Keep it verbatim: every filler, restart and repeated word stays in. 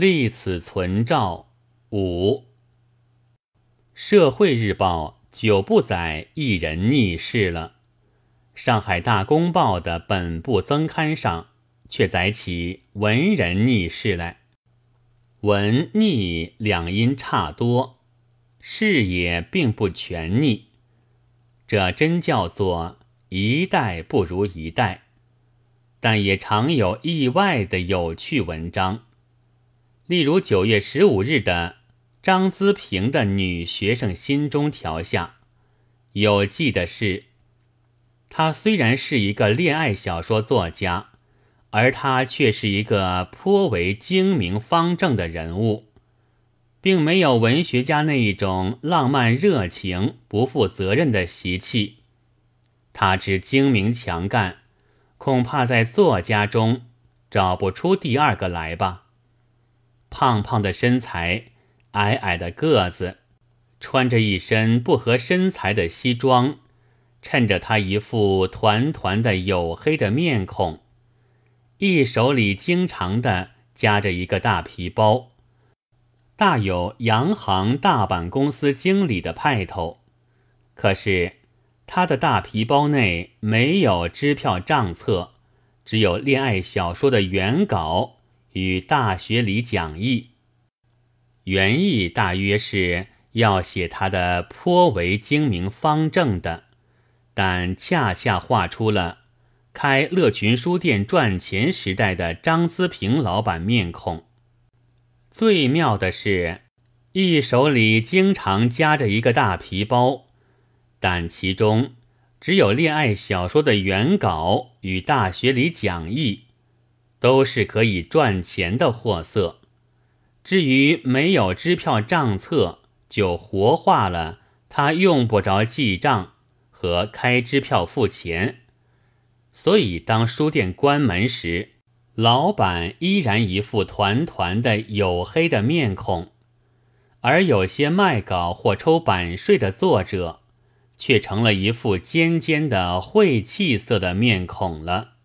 立此存照。五、社会日报久不载一人逆世了。上海大公报的本部增刊上却载起文人逆世来。文逆两音差多，世也并不全逆，这真叫做一代不如一代。但也常有意外的有趣文章，例如九月十五日的张资平的女学生心中条下，有记的是他虽然是一个恋爱小说作家，而他却是一个颇为精明方正的人物，并没有文学家那一种浪漫热情不负责任的习气。他之精明强干，恐怕在作家中找不出第二个来吧。胖胖的身材，矮矮的个子，穿着一身不合身材的西装，衬着他一副团团的黝黑的面孔，一手里经常的夹着一个大皮包，大有洋行大阪公司经理的派头。可是他的大皮包内没有支票账册，只有恋爱小说的原稿与大学里讲义。原意大约是要写他的颇为精明方正的，但恰恰画出了开乐群书店赚钱时代的张资平老板面孔。最妙的是，一手里经常夹着一个大皮包，但其中只有恋爱小说的原稿与大学里讲义，都是可以赚钱的货色。至于没有支票账册，就活化了他用不着记账和开支票付钱。所以当书店关门时，老板依然一副团团的黝黑的面孔，而有些卖稿或抽版税的作者却成了一副尖尖的晦气色的面孔了。